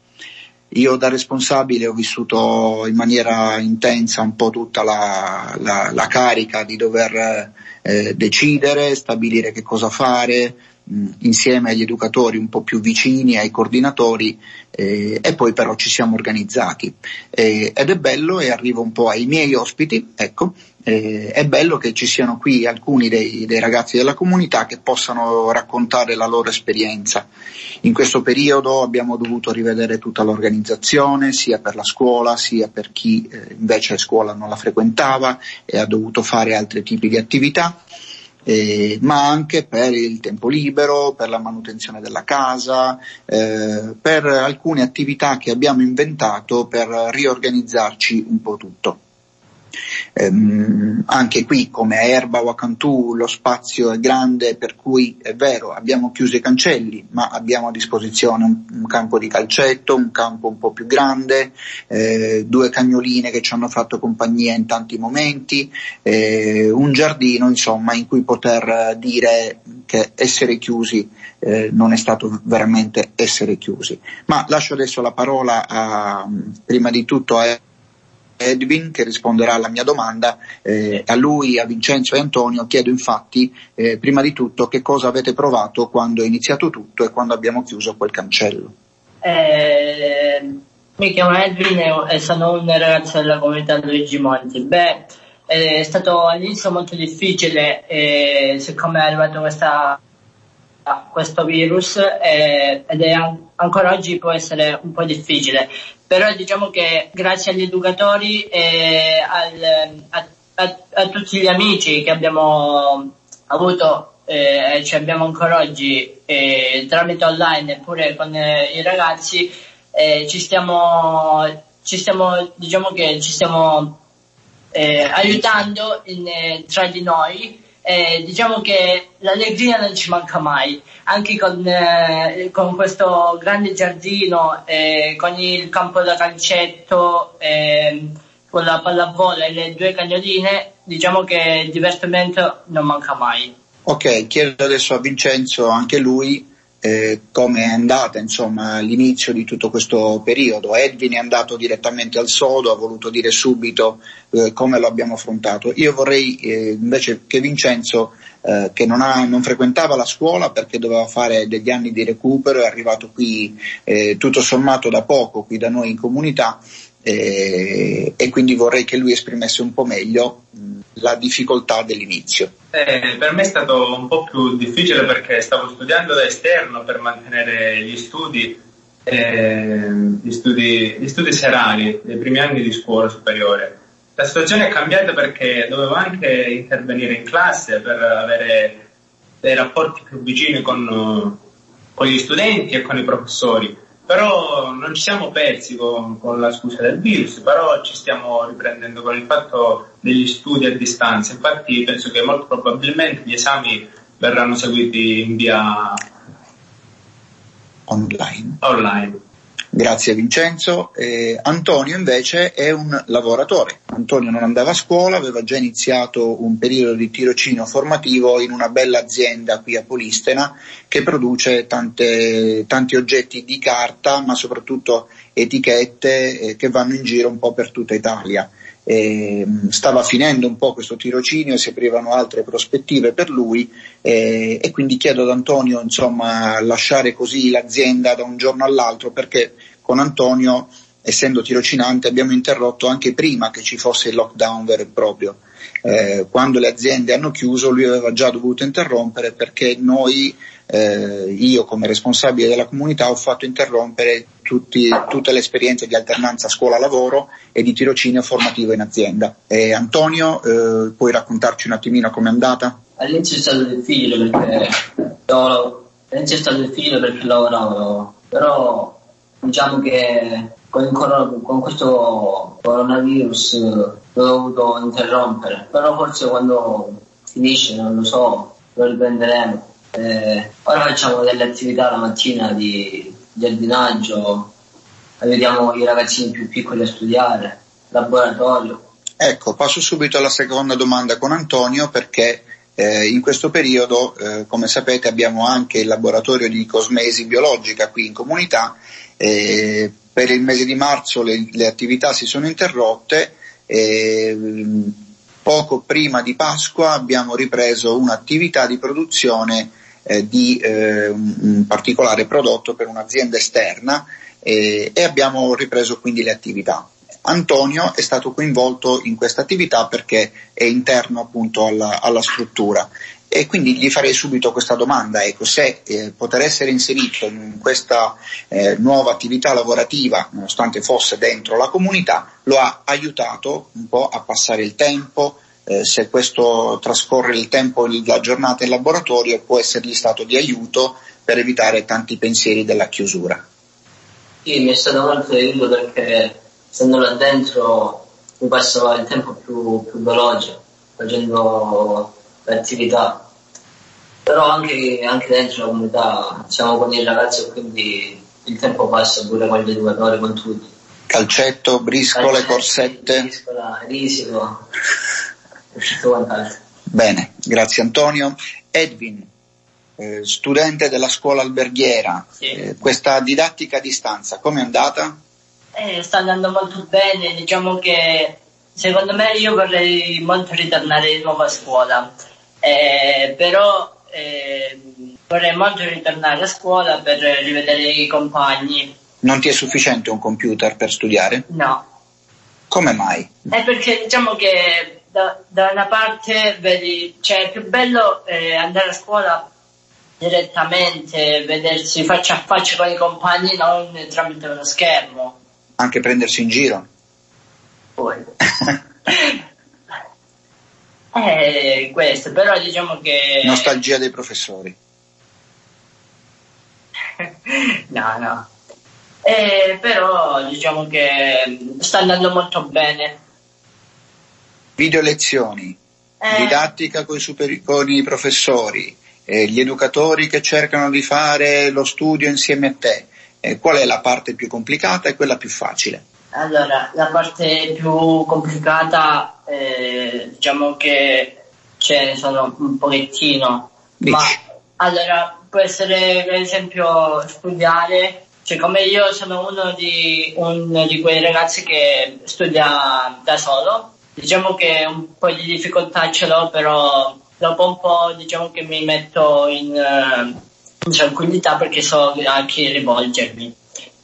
Io da responsabile ho vissuto in maniera intensa un po' tutta la, la, la carica di dover eh, decidere, stabilire che cosa fare, mh, insieme agli educatori un po' più vicini, ai coordinatori, eh, e poi però ci siamo organizzati. Eh, ed è bello, e arrivo un po' ai miei ospiti, ecco, eh, è bello che ci siano qui alcuni dei, dei ragazzi della comunità che possano raccontare la loro esperienza. In questo periodo abbiamo dovuto rivedere tutta l'organizzazione, sia per la scuola, sia per chi eh, invece la scuola non la frequentava e ha dovuto fare altri tipi di attività. eh, ma anche per il tempo libero, per la manutenzione della casa, eh, per alcune attività che abbiamo inventato per riorganizzarci un po' tutto. Ehm, anche qui, come a Erba o a Cantù, lo spazio è grande, per cui è vero, abbiamo chiuso i cancelli, ma abbiamo a disposizione un, un campo di calcetto, un campo un po' più grande, eh, due cagnoline che ci hanno fatto compagnia in tanti momenti, eh, un giardino, insomma, in cui poter dire che essere chiusi eh, non è stato veramente essere chiusi. Ma lascio adesso la parola a, prima di tutto a Edwin, che risponderà alla mia domanda. Eh, a lui, a Vincenzo e Antonio chiedo infatti eh, prima di tutto che cosa avete provato quando è iniziato tutto e quando abbiamo chiuso quel cancello. Eh, mi chiamo Edwin e sono un ragazzo della comunità Luigi Monti. Beh, è stato all'inizio molto difficile, eh, siccome è arrivato questa, questo virus, eh, ed è an- ancora oggi può essere un po' difficile. Però diciamo che grazie agli educatori e al, a, a, a tutti gli amici che abbiamo avuto e eh, ci abbiamo ancora oggi eh, tramite online eppure con eh, i ragazzi, eh, ci stiamo, ci stiamo, diciamo che ci stiamo eh, aiutando in, eh, tra di noi. Eh, diciamo che l'allegria non ci manca mai, anche con, eh, con questo grande giardino, eh, con il campo da calcetto, eh, con la pallavolo e le due cagnoline, diciamo che il divertimento non manca mai. Ok, chiedo adesso a Vincenzo, anche lui, eh, come è andata insomma l'inizio di tutto questo periodo. Edwin è andato direttamente al sodo, ha voluto dire subito eh, come lo abbiamo affrontato. Io vorrei eh, invece che Vincenzo, eh, che non, ha, non frequentava la scuola perché doveva fare degli anni di recupero, è arrivato qui eh, tutto sommato da poco qui da noi in comunità, eh, e quindi vorrei che lui esprimesse un po' meglio mh, la difficoltà dell'inizio. Eh, per me è stato un po' più difficile perché stavo studiando da esterno per mantenere gli studi, eh, gli studi, gli studi serali dei primi anni di scuola superiore. La situazione è cambiata perché dovevo anche intervenire in classe per avere dei rapporti più vicini con, con gli studenti e con i professori. Però non ci siamo persi con, con la scusa del virus, però ci stiamo riprendendo con il fatto degli studi a distanza. Infatti penso che molto probabilmente gli esami verranno seguiti in via online. online. Grazie Vincenzo. Eh, Antonio invece è un lavoratore. Antonio non andava a scuola, aveva già iniziato un periodo di tirocinio formativo in una bella azienda qui a Polistena che produce tante, tanti oggetti di carta, ma soprattutto etichette eh, che vanno in giro un po' per tutta Italia. Eh, stava finendo un po' questo tirocinio, si aprivano altre prospettive per lui, eh, e quindi chiedo ad Antonio, insomma, lasciare così l'azienda da un giorno all'altro, perché con Antonio, essendo tirocinante, abbiamo interrotto anche prima che ci fosse il lockdown vero e proprio. Eh, quando le aziende hanno chiuso lui aveva già dovuto interrompere, perché noi, eh, io come responsabile della comunità, ho fatto interrompere tutti, tutte le esperienze di alternanza scuola-lavoro e di tirocinio formativo in azienda. E Antonio, eh, puoi raccontarci un attimino com'è andata? All'inizio è stato difficile perché all'inizio è stato difficile perché lavoravo, però diciamo che con, il, con questo coronavirus l'ho dovuto interrompere, però forse quando finisce, non lo so, lo riprenderemo. Eh, ora facciamo delle attività la mattina di giardinaggio, aiutiamo i ragazzini più piccoli a studiare, laboratorio. Ecco, passo subito alla seconda domanda con Antonio, perché eh, in questo periodo, eh, come sapete, abbiamo anche il laboratorio di cosmesi biologica qui in comunità. Eh, per il mese di marzo le, le attività si sono interrotte. E poco prima di Pasqua abbiamo ripreso un'attività di produzione eh, di eh, un particolare prodotto per un'azienda esterna, eh, e abbiamo ripreso quindi le attività. Antonio è stato coinvolto in questa attività perché è interno appunto alla, alla struttura, e quindi gli farei subito questa domanda, ecco, se eh, poter essere inserito in questa eh, nuova attività lavorativa, nonostante fosse dentro la comunità, lo ha aiutato un po' a passare il tempo, eh, se questo trascorre il tempo, la giornata in laboratorio, può essergli stato di aiuto per evitare tanti pensieri della chiusura. Sì, mi è stato molto aiuto perché stando là dentro mi passava il tempo più, più veloce facendo l'attività. Però anche, anche dentro la comunità siamo con i ragazzi, quindi il tempo passa pure con gli educatori, con tutti. Calcetto, briscole, Calcetto, corsette. Briscola, risico e tutto quant'altro. Bene, grazie Antonio. Edwin, eh, studente della scuola alberghiera, sì. eh, questa didattica a distanza, come è andata? Eh, sta andando molto bene, diciamo che secondo me io vorrei molto ritornare di nuovo a scuola, eh, però... Eh, vorrei molto ritornare a scuola per rivedere i compagni. Non ti è sufficiente un computer per studiare? No. Come mai? È perché diciamo che da, da una parte vedi, cioè è più bello eh, andare a scuola direttamente, vedersi faccia a faccia con i compagni, non tramite uno schermo. Anche prendersi in giro? Poi. Eh, questo, però diciamo che... Nostalgia dei professori. no, no. Eh, però diciamo che sta andando molto bene. Video lezioni, eh... didattica coi superi- con i professori, eh, gli educatori che cercano di fare lo studio insieme a te. Eh, qual è la parte più complicata e quella più facile? Allora, la parte più complicata, eh, diciamo che ce ne sono un pochettino, Dici. ma allora può essere per esempio studiare, cioè come io sono uno di, uno di quei ragazzi che studia da solo, diciamo che un po' di difficoltà ce l'ho, però dopo un po' diciamo che mi metto in, in tranquillità perché so a chi rivolgermi,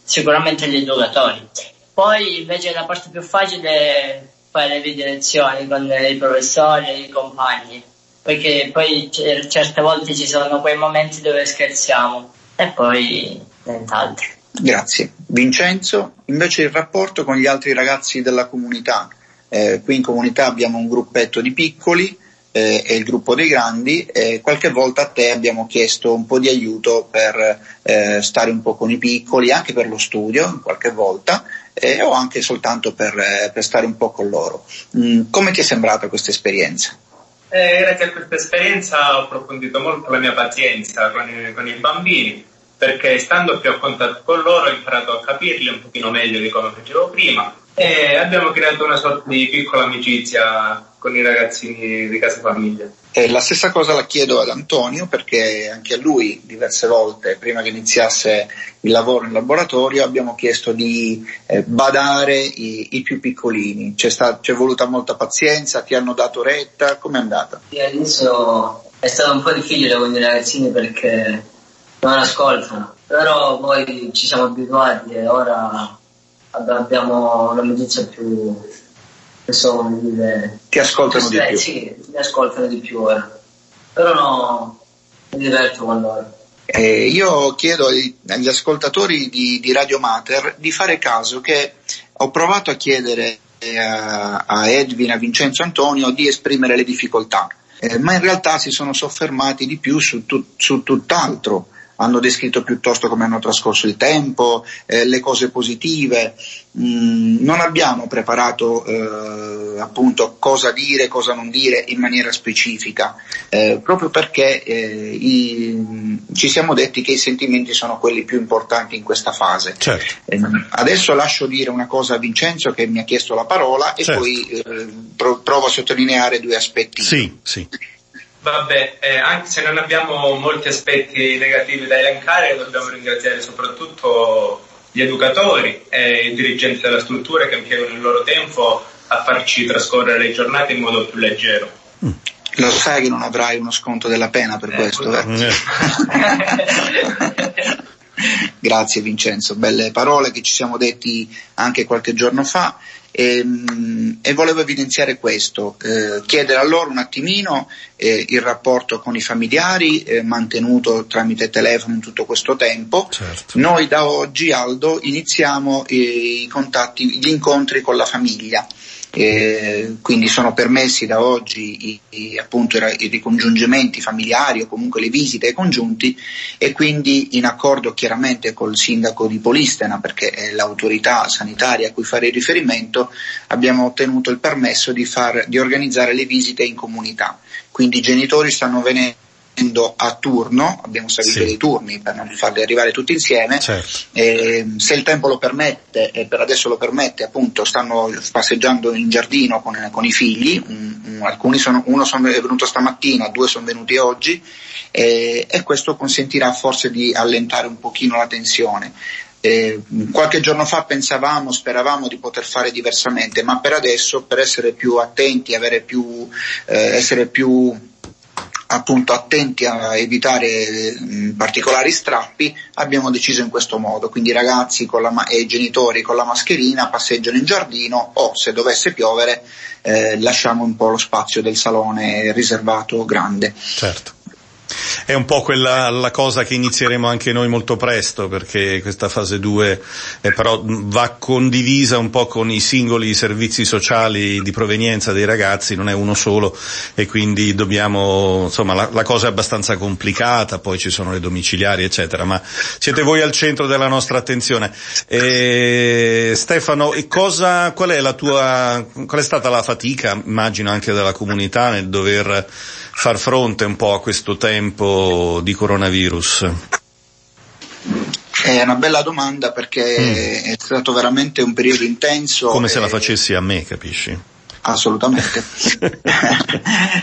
sicuramente agli educatori. Poi invece la parte più facile è fare le video lezioni con i professori e i compagni, perché poi c- certe volte ci sono quei momenti dove scherziamo e poi nient'altro. Grazie. Vincenzo, invece il rapporto con gli altri ragazzi della comunità. Eh, qui in comunità abbiamo un gruppetto di piccoli eh, e il gruppo dei grandi, e qualche volta a te abbiamo chiesto un po' di aiuto per eh, stare un po' con i piccoli, anche per lo studio qualche volta. Eh, o anche soltanto per, eh, per stare un po' con loro. Mm, come ti è sembrata questa esperienza? Eh, grazie a questa esperienza ho approfondito molto la mia pazienza con i, con i bambini, perché stando più a contatto con loro ho imparato a capirli un pochino meglio di come facevo prima e abbiamo creato una sorta di piccola amicizia con i ragazzini di casa famiglia. Eh, la stessa cosa la chiedo ad Antonio, perché anche a lui diverse volte prima che iniziasse il lavoro in laboratorio abbiamo chiesto di eh, badare i, i più piccolini. C'è, sta, c'è voluta molta pazienza, ti hanno dato retta, com'è andata? Sì, all'inizio è stato un po' difficile con i ragazzini perché non ascoltano, però poi ci siamo abituati e ora abbiamo un'amicizia più... Sono, eh, ti ascoltano di più? Sì, mi ascoltano di più ora, eh. Però no, mi diverto con loro. Eh, io chiedo agli, agli ascoltatori di, di Radio Mater di fare caso che ho provato a chiedere eh, a, a Edwin, a Vincenzo, Antonio di esprimere le difficoltà, eh, ma in realtà si sono soffermati di più su, tu, su tutt'altro. Hanno descritto piuttosto come hanno trascorso il tempo, eh, le cose positive. Mm, non abbiamo preparato eh, appunto cosa dire, cosa non dire in maniera specifica, eh, proprio perché eh, i, ci siamo detti che i sentimenti sono quelli più importanti in questa fase. Certo. Eh, adesso lascio dire una cosa a Vincenzo che mi ha chiesto la parola e certo. poi eh, pro, provo a sottolineare due aspetti. Sì, sì. Vabbè, eh, anche se non abbiamo molti aspetti negativi da elencare, dobbiamo ringraziare soprattutto gli educatori e i dirigenti della struttura che impiegano il loro tempo a farci trascorrere le giornate in modo più leggero. Lo sai che non avrai uno sconto della pena per eh, questo, eh? Grazie Vincenzo, belle parole che ci siamo detti anche qualche giorno fa. e, e volevo evidenziare questo, eh, chiedere a loro un attimino eh, il rapporto con i familiari eh, mantenuto tramite telefono in tutto questo tempo. Certo. Noi da oggi, Aldo, iniziamo eh, i contatti, gli incontri con la famiglia. Eh, quindi sono permessi da oggi i, i, appunto i ricongiungimenti familiari o comunque le visite ai congiunti, e quindi in accordo chiaramente col sindaco di Polistena, perché è l'autorità sanitaria a cui fare riferimento, abbiamo ottenuto il permesso di, far, di organizzare le visite in comunità. Quindi i genitori stanno venendo a turno, abbiamo stabilito dei turni per non farli arrivare tutti insieme. Certo. E, se il tempo lo permette, e per adesso lo permette, appunto stanno passeggiando in giardino con, con i figli, un, un, alcuni sono, uno sono è venuto stamattina, due sono venuti oggi, e, e questo consentirà forse di allentare un pochino la tensione. Eh, qualche giorno fa pensavamo, speravamo di poter fare diversamente, ma per adesso, per essere più attenti, avere più eh, essere più appunto attenti a evitare mh, particolari strappi, abbiamo deciso in questo modo. Quindi i ragazzi con la ma- e i genitori con la mascherina passeggiano in giardino, o se dovesse piovere eh, lasciamo un po' lo spazio del salone riservato grande. Certo. È un po' quella la cosa che inizieremo anche noi molto presto, perché questa fase due eh, però va condivisa un po' con i singoli servizi sociali di provenienza dei ragazzi, non è uno solo, e quindi dobbiamo, insomma, la, la cosa è abbastanza complicata, poi ci sono le domiciliari eccetera, ma siete voi al centro della nostra attenzione. E, Stefano, e cosa, qual è la tua, qual è stata la fatica, immagino anche della comunità, nel dover far fronte un po' a questo tempo di coronavirus? È una bella domanda, perché mm. è stato veramente un periodo intenso. Come e... se la facessi a me, capisci? Assolutamente.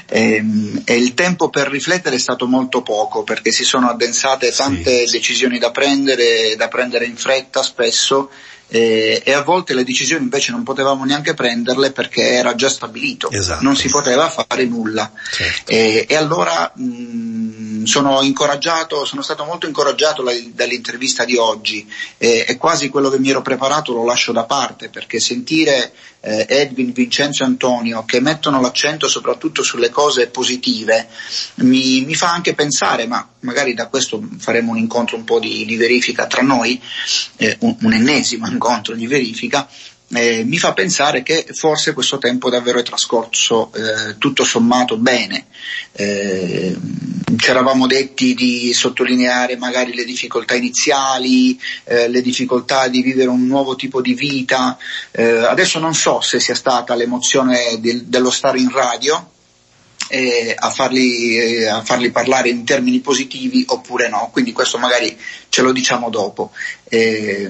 e, e il tempo per riflettere è stato molto poco, perché si sono addensate tante sì. decisioni da prendere, da prendere in fretta spesso, Eh, e a volte le decisioni invece non potevamo neanche prenderle, perché era già stabilito. Esatto. Non si poteva fare nulla. Certo. eh, e allora mh, sono incoraggiato sono stato molto incoraggiato la, dall'intervista di oggi, eh, e quasi quello che mi ero preparato lo lascio da parte, perché sentire eh, Edwin, Vincenzo e Antonio che mettono l'accento soprattutto sulle cose positive mi, mi fa anche pensare, ma magari da questo faremo un incontro un po' di, di verifica tra noi, eh, un, un ennesimo incontro di verifica, eh, mi fa pensare che forse questo tempo davvero è trascorso eh, tutto sommato bene. Eh, ci eravamo detti di sottolineare magari le difficoltà iniziali, eh, le difficoltà di vivere un nuovo tipo di vita. Eh, adesso non so se sia stata l'emozione del, dello stare in radio Eh, a, farli, eh, a farli parlare in termini positivi oppure no, quindi questo magari ce lo diciamo dopo, eh,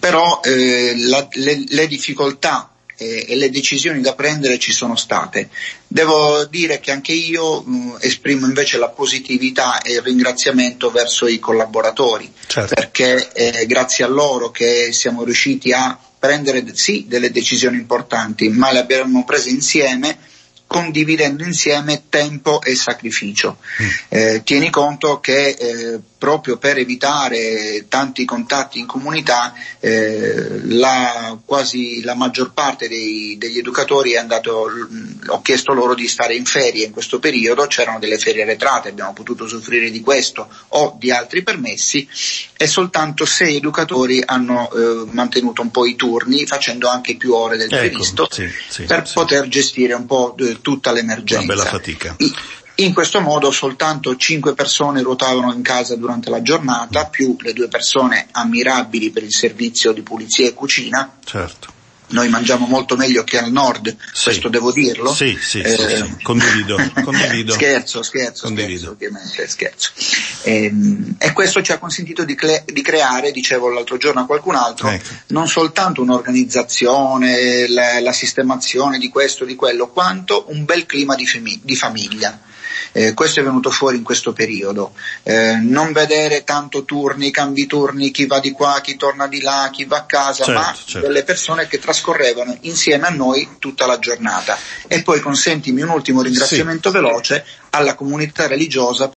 però eh, la, le, le difficoltà eh, e le decisioni da prendere ci sono state. Devo dire che anche io mh, esprimo invece la positività e il ringraziamento verso i collaboratori. Certo. Perché eh, grazie a loro che siamo riusciti a prendere sì delle decisioni importanti, ma le abbiamo prese insieme, condividendo insieme tempo e sacrificio. Mm. Eh, tieni conto che eh, proprio per evitare tanti contatti in comunità, eh, la, quasi la maggior parte dei, degli educatori è andato, ho chiesto loro di stare in ferie in questo periodo, c'erano delle ferie arretrate, abbiamo potuto usufruire di questo o di altri permessi, e soltanto sei educatori hanno eh, mantenuto un po' i turni, facendo anche più ore del ecco, previsto, sì, sì, per sì. poter gestire un po' tutta l'emergenza. Una bella fatica. In questo modo soltanto cinque persone ruotavano in casa durante la giornata, più le due persone ammirabili per il servizio di pulizia e cucina. Certo. Noi mangiamo molto meglio che al nord, sì. questo devo dirlo. Sì, sì, eh, sì, sì. Condivido, condivido. Scherzo, scherzo, condivido. Scherzo, ovviamente, scherzo. E, e questo ci ha consentito di, cle- di creare, dicevo l'altro giorno a qualcun altro, ecco. non soltanto un'organizzazione, la, la sistemazione di questo, di quello, quanto un bel clima di, fami- di famiglia. Eh, questo è venuto fuori in questo periodo, eh, non vedere tanto turni, cambi turni, chi va di qua, chi torna di là, chi va a casa, certo, ma certo. delle persone che trascorrevano insieme a noi tutta la giornata. E poi consentimi un ultimo ringraziamento sì. veloce alla comunità religiosa.